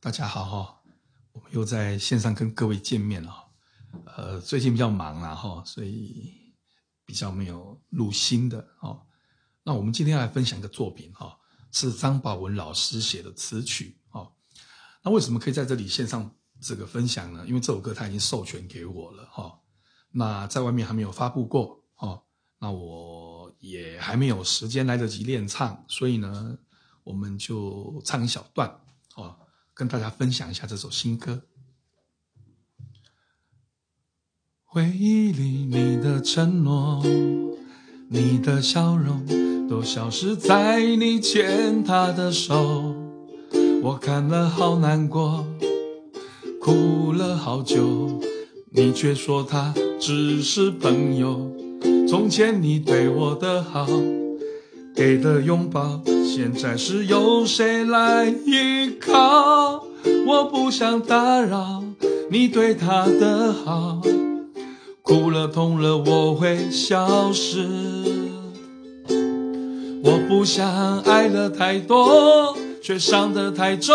大家好哈，我们又在线上跟各位见面了。最近比较忙啦哈，所以比较没有录新的哦。那我们今天来分享一个作品哈，是张宝文老师写的词曲哦。那为什么可以在这里线上这个分享呢？因为这首歌他已经授权给我了哈。那在外面还没有发布过哦，那我也还没有时间来得及练唱，所以呢，我们就唱一小段。哦，跟大家分享一下这首新歌。回忆里你的承诺，你的笑容，都消失在你牵她的手。我看了好难过，哭了好久，你却说她只是朋友。从前你对我的好，给的拥抱，现在是由谁来依靠？我不想打扰你对他的好，哭了痛了我会消失。我不想爱了太多，却伤得太重。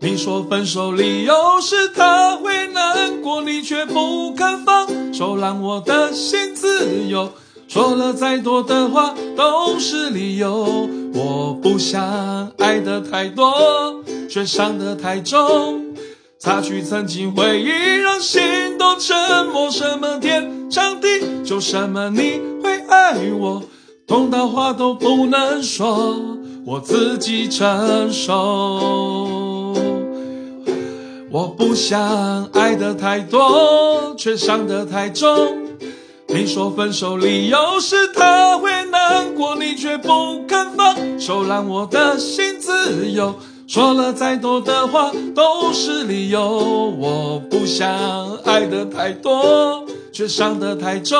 你说分手理由是他会难过，你却不肯放手，让我的心自由。说了再多的话都是理由，我不想爱得太多，却伤得太重。擦去曾经回忆，让心都沉默。什么天长地久，什么你会爱我，痛到话都不能说，我自己承受。我不想爱得太多，却伤得太重。你说分手理由是他会难过，你却不肯放手，让我的心自由。说了再多的话都是理由，我不想爱得太多，却伤得太重。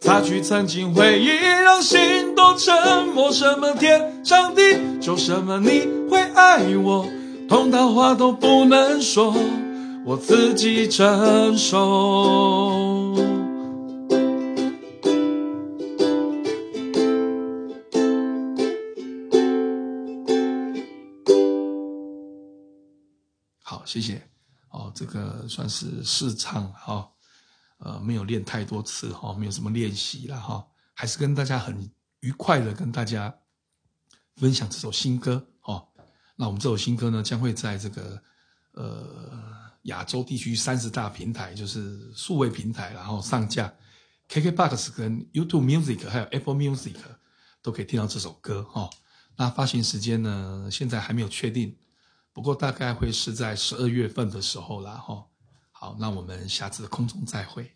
擦去曾经回忆，让心都沉默。什么天长地久，什么你会爱我，痛到话都不能说，我自己承受。谢谢哦，这个算是试唱哈、哦，没有练太多次哈、哦，没有什么练习啦哈、哦，还是跟大家很愉快的跟大家分享这首新歌哦。那我们这首新歌呢，将会在这个亚洲地区30大平台，就是数位平台，然后上架 KKBOX 跟 YouTube Music 还有 Apple Music 都可以听到这首歌哈、哦。那发行时间呢，现在还没有确定。不过大概会是在12月份的时候啦，吼。好，那我们下次空中再会。